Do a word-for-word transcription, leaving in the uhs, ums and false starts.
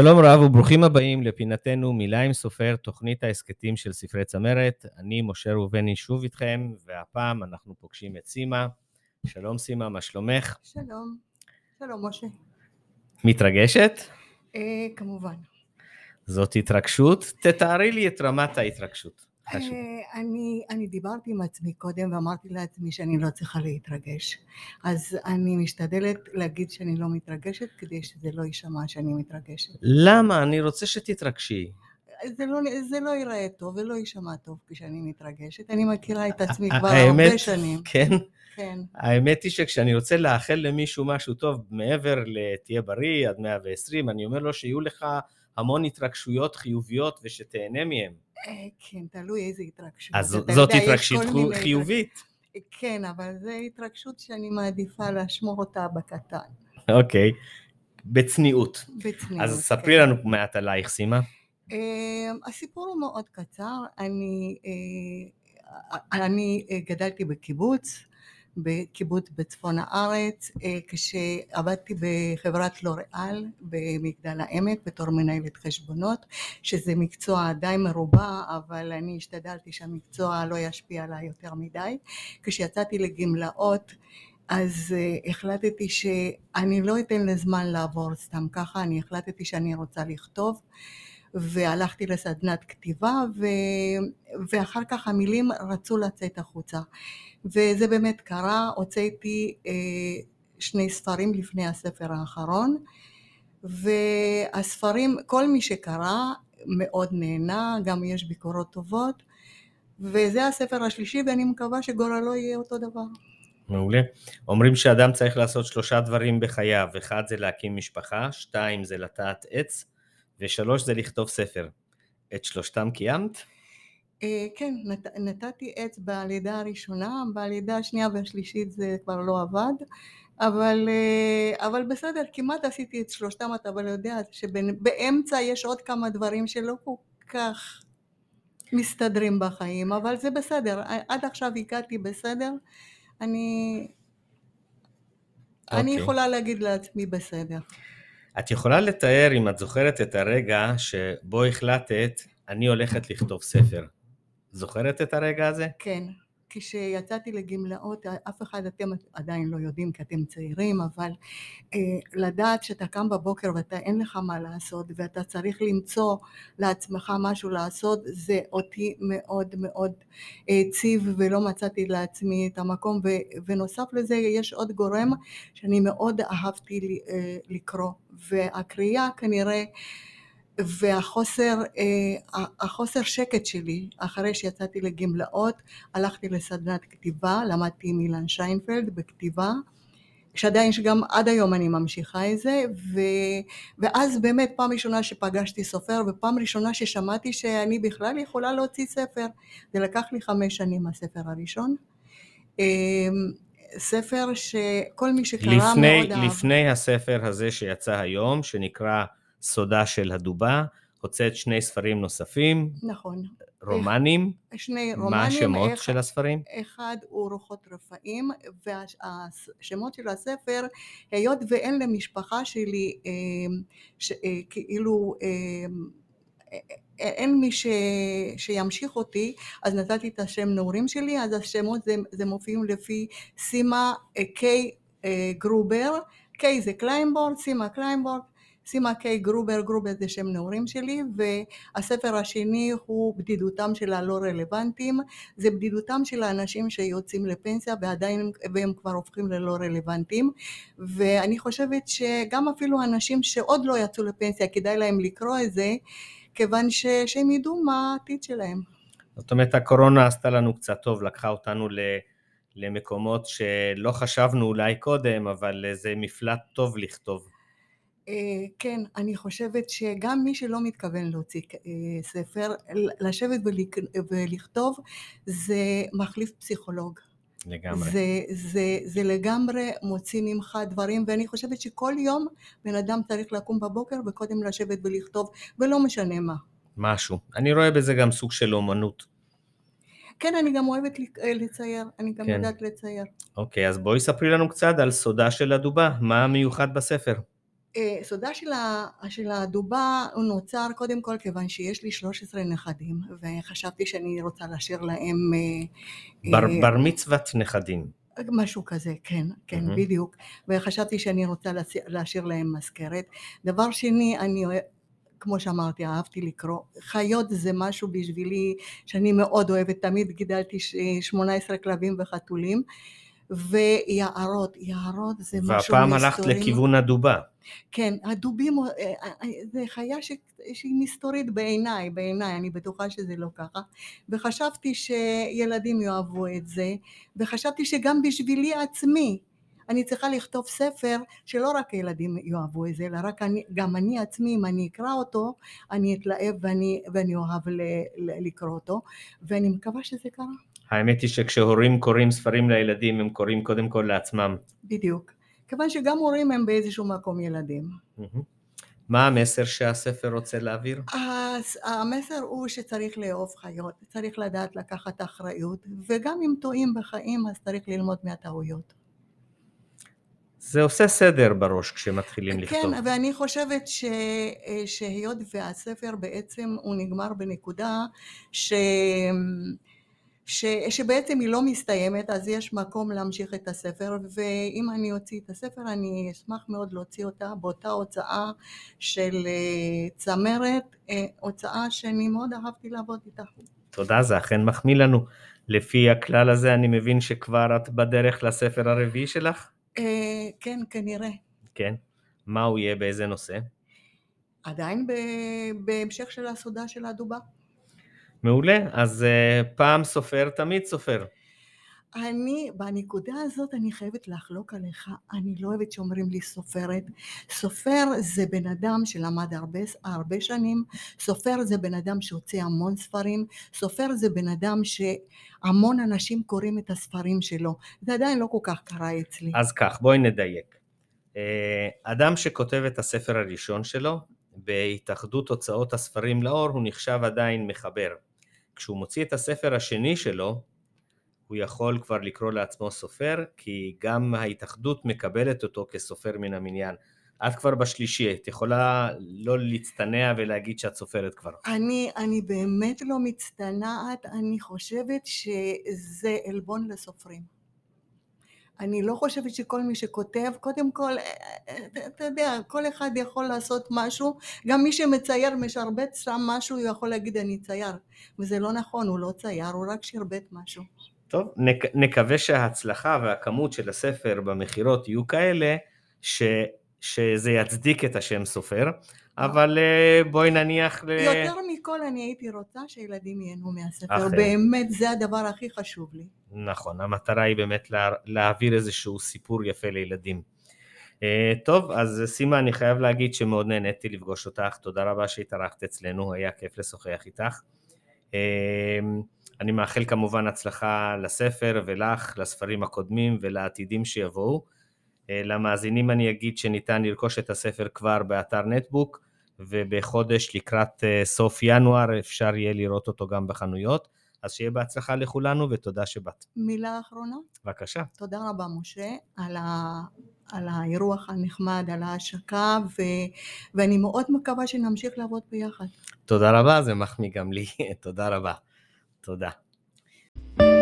שלום רב וברוכים הבאים לפינתנו מילה עם סופר, תוכנית ההסקטים של ספרי צמרת. אני משה רובני שוב איתכם, והפעם אנחנו פוגשים את סימה. שלום סימה, מה שלומך? שלום, שלום משה. מתרגשת? אה, כמובן. זאת התרגשות? תתארי לי את רמת ההתרגשות. אה, אני, אני דיברתי עם עצמי קודם ואמרתי לעצמי שאני לא צריכה להתרגש, אז אני משתדלת להגיד שאני לא מתרגשת כדי שזה לא יישמע שאני מתרגשת. למה? אני רוצה שתתרגשי. זה לא, זה לא ייראה טוב ולא יישמע טוב כשאני מתרגשת. אני מכירה את עצמי כבר האמת, הרבה שנים. כן? כן. האמת היא שכשאני רוצה לאחל למישהו משהו טוב מעבר לתהיה בריא עד מאה ועשרים, אני אומר לו שיהיו לך המון התרגשויות חיוביות ושתהנה מהם. כן, תלוי איזה התרגשות. אז זאת התרגשות חיובית. כן, אבל זו התרגשות שאני מעדיפה לשמור אותה בקטן. אוקיי, בצניעות. בצניעות. אז ספרי לנו מעט עלייך, סימה. הסיפור הוא מאוד קצר. אני גדלתי בקיבוץ, בקיבוץ בצפון הארץ, כשעבדתי בחברת לוריאל במגדל העמק בתור מנהלת חשבונות, שזה מקצוע די מרובה, אבל אני השתדלתי שהמקצוע לא ישפיע עליי יותר מדי. כשיצאתי לגמלאות אז החלטתי שאני לא אתן לזמן לעבור סתם ככה, אני החלטתי שאני רוצה לכתוב, והלכתי לסדנת כתיבה, ו... ואחר כך המילים רצו לצאת החוצה, וזה באמת קרה. הוצאתי אה, שני ספרים לפני הספר האחרון, והספרים, כל מי שקרא מאוד נהנה, גם יש ביקורות טובות, וזה הספר השלישי, ואני מקווה שגורלו יהיה אותו דבר. מעולה. אומרים שאדם צריך לעשות שלושה דברים בחייו, אחד זה להקים משפחה, שתיים זה לטעת עץ, ושלוש זה לכתוב ספר. את שלושתם קיימת? כן, נתתי עץ בלידה הראשונה, בלידה השנייה והשלישית זה כבר לא עבד, אבל, אבל בסדר, כמעט עשיתי את שלושתם. אתה אבל יודע שבאמצע יש עוד כמה דברים שלא כל כך מסתדרים בחיים, אבל זה בסדר, עד עכשיו הגעתי בסדר, אני, okay. אני יכולה להגיד לעצמי בסדר. את יכולה לתאר, אם את זוכרת, את הרגע שבו החלטת, אני הולכת לכתוב ספר. זוכרת את הרגע הזה? כן. כשיצאתי לגמלאות, אף אחד, אתם עדיין לא יודעים כי אתם צעירים, אבל אה, לדעת שאתה קם בבוקר ואתה אין לך מה לעשות, ואתה צריך למצוא לעצמך משהו לעשות, זה אותי מאוד מאוד הציב, ולא מצאתי לעצמי את המקום, ו, ונוסף לזה יש עוד גורם שאני מאוד אהבתי ל, אה, לקרוא, והקריאה כנראה, והחוסר החוסר שקט שלי, אחרי שיצאתי לגמלאות, הלכתי לסדנת כתיבה, למדתי עם אילן שיינפלד בכתיבה, שעדיין שגם עד היום אני ממשיכה את זה, ו... ואז באמת פעם ראשונה שפגשתי סופר, ופעם ראשונה ששמעתי שאני בכלל יכולה להוציא ספר. זה לקח לי חמש שנים הספר הראשון. ספר שכל מי שקרא מאוד אהב. לפני הספר הזה שיצא היום, שנקרא סודה של הדובה, הוצאת שני ספרים נוספים. נכון. רומנים. שני רומנים. מה השמות אחד, של הספרים? אחד הוא רוחות רפאים, והשמות של הספר, היות ואין למשפחה שלי, ש, כאילו, אין מי ש, שימשיך אותי, אז נתתי את השם נעורים שלי, אז השמות זה, זה מופיעים לפי סימה קיי גרובר, קיי זה קלינבורד, סימה קלינבורד, סימה קיי גרובר, גרובר זה שם נעורים שלי. והספר השני הוא בדידותם של הלא רלוונטיים, זה בדידותם של האנשים שיוצאים לפנסיה ועדיין והם כבר הופכים ללא רלוונטיים, ואני חושבת שגם אפילו אנשים שעוד לא יצאו לפנסיה כדאי להם לקרוא את זה, כיוון ש... שהם ידעו מה העתיד שלהם. זאת אומרת, הקורונה עשתה לנו קצת טוב, לקחה אותנו ל... למקומות שלא חשבנו אולי קודם, אבל זה מפלט טוב לכתוב. כן, אני חושבת שגם מי שלא מתכוון להוציא ספר, לשבת ולכתוב, זה מחליף פסיכולוג. לגמרי. זה, זה, זה לגמרי מוציא ממך דברים, ואני חושבת שכל יום בן אדם צריך לקום בבוקר וקודם לשבת ולכתוב, ולא משנה מה. משהו. אני רואה בזה גם סוג של אומנות. כן, אני גם אוהבת לצייר, אני גם יודעת לצייר. אוקיי, אז בואי ספרי לנו קצת על סודה של הדובה, מה המיוחד בספר? סודה של הדובה הוא נוצר קודם כל כיוון שיש לי שלושה עשר נכדים, וחשבתי שאני רוצה להשאיר להם... בר, בר מצוות נכדים. משהו כזה, כן, כן, mm-hmm. בדיוק. וחשבתי שאני רוצה להשאיר להם מזכרת. דבר שני, אני אוהב... כמו שאמרתי, אהבתי לקרוא. חיות זה משהו בשבילי שאני מאוד אוהבת, תמיד גידלתי שמונה עשרה כלבים וחתולים, ויערות, יערות זה משהו מסתורי. והפעם הלכת לכיוון הדובה. כן, הדובים, זה חיה ש... שהיא מסתורית בעיניי, בעיניי, אני בטוחה שזה לא ככה, וחשבתי שילדים יאהבו את זה, וחשבתי שגם בשבילי עצמי, אני צריכה לכתוב ספר שלא רק ילדים יאהבו את זה, אלא רק אני, גם אני עצמי, אם אני אקרא אותו, אני אתלהב ואני, ואני אוהב ל, ל, לקרוא אותו, ואני מקווה שזה קרה. האמת היא שכשהורים קוראים ספרים לילדים, הם קוראים קודם כל לעצמם. בדיוק. כיוון שגם הורים הם באיזשהו מקום ילדים. מה המסר שהספר רוצה להעביר? המסר הוא שצריך לאהוב חיות, צריך לדעת לקחת אחריות, וגם אם טועים בחיים, אז צריך ללמוד מהטעויות. זה עושה סדר בראש כשמתחילים לכתוב. כן, ואני חושבת ש... שהיות והספר בעצם הוא נגמר בנקודה ש... ש... שבעצם היא לא מסתיימת, אז יש מקום להמשיך את הספר, ואם אני אוציא את הספר אני אשמח מאוד להוציא אותה באותה הוצאה של צמרת, הוצאה שאני מאוד אהבתי לעבוד איתה. תודה, זה אכן מחמיא לנו. לפי הכלל הזה אני מבין שכבר את בדרך לספר הרביעי שלך? כן, כנראה. כן. מה הוא יהיה, באיזה נושא? עדיין בהמשך של הסודה של הדובה. מעולה, אז פעם סופר, תמיד סופר. אני, בנקודה הזאת אני חייבת לחלוק עליך, אני לא אוהבת שאומרים לי סופרת. סופר זה בן אדם שלמד הרבה, הרבה שנים, סופר זה בן אדם שהוציא המון ספרים, סופר זה בן אדם שהמון אנשים קוראים את הספרים שלו, זה עדיין לא כל כך קרה אצלי. אז כך, בואי נדייק. אדם שכותב את הספר הראשון שלו, בהתאחדות הוצאות הספרים לאור, הוא נחשב עדיין מחבר. כשהוא מוציא את הספר השני שלו, הוא יכול כבר לקרוא לעצמו סופר, כי גם ההתאחדות מקבלת אותו כסופר מן המניין. את כבר בשלישי, את יכולה לא להצטנע ולהגיד שאת סופרת כבר. אני, אני באמת לא מצטנעת, אני חושבת שזה אלבון לסופרים. אני לא חושבת שכל מי שכותב, קודם כל, אתה יודע, כל אחד יכול לעשות משהו, גם מי שמצייר משרבט שם משהו, הוא יכול להגיד אני צייר, וזה לא נכון, הוא לא צייר, הוא רק שרבט משהו. טוב, נק- נקווה שההצלחה והכמות של הספר במחירות יהיו כאלה, ש- שזה יצדיק את השם סופר, אבל בואי נניח... ל... יותר מכל אני הייתי רוצה שילדים ייהנו מהספר, אחרי. באמת זה הדבר הכי חשוב לי. נכון, המטרה היא באמת לה, להעביר איזשהו סיפור יפה לילדים. Uh, טוב, אז סימה, אני חייב להגיד שמאוד נהניתי לפגוש אותך, תודה רבה שהתארחת אצלנו, היה כיף לשוחח איתך. Uh, אני מאחל כמובן הצלחה לספר ולך, לספרים הקודמים ולעתידים שיבואו. Uh, למאזינים אני אגיד שניתן לרכוש את הספר כבר באתר נטבוק, ובחודש לקראת uh, סוף ינואר אפשר יהיה לראות אותו גם בחנויות. אז שיהיה בהצלחה לכולנו, ותודה שבאת. מילה אחרונה? בבקשה. תודה רבה, משה, על, ה... על האירוח הנחמד, על ההשקה, ו... ואני מאוד מקווה שנמשיך לעבוד ביחד. תודה רבה, זה מחמיא גם לי. תודה רבה. תודה.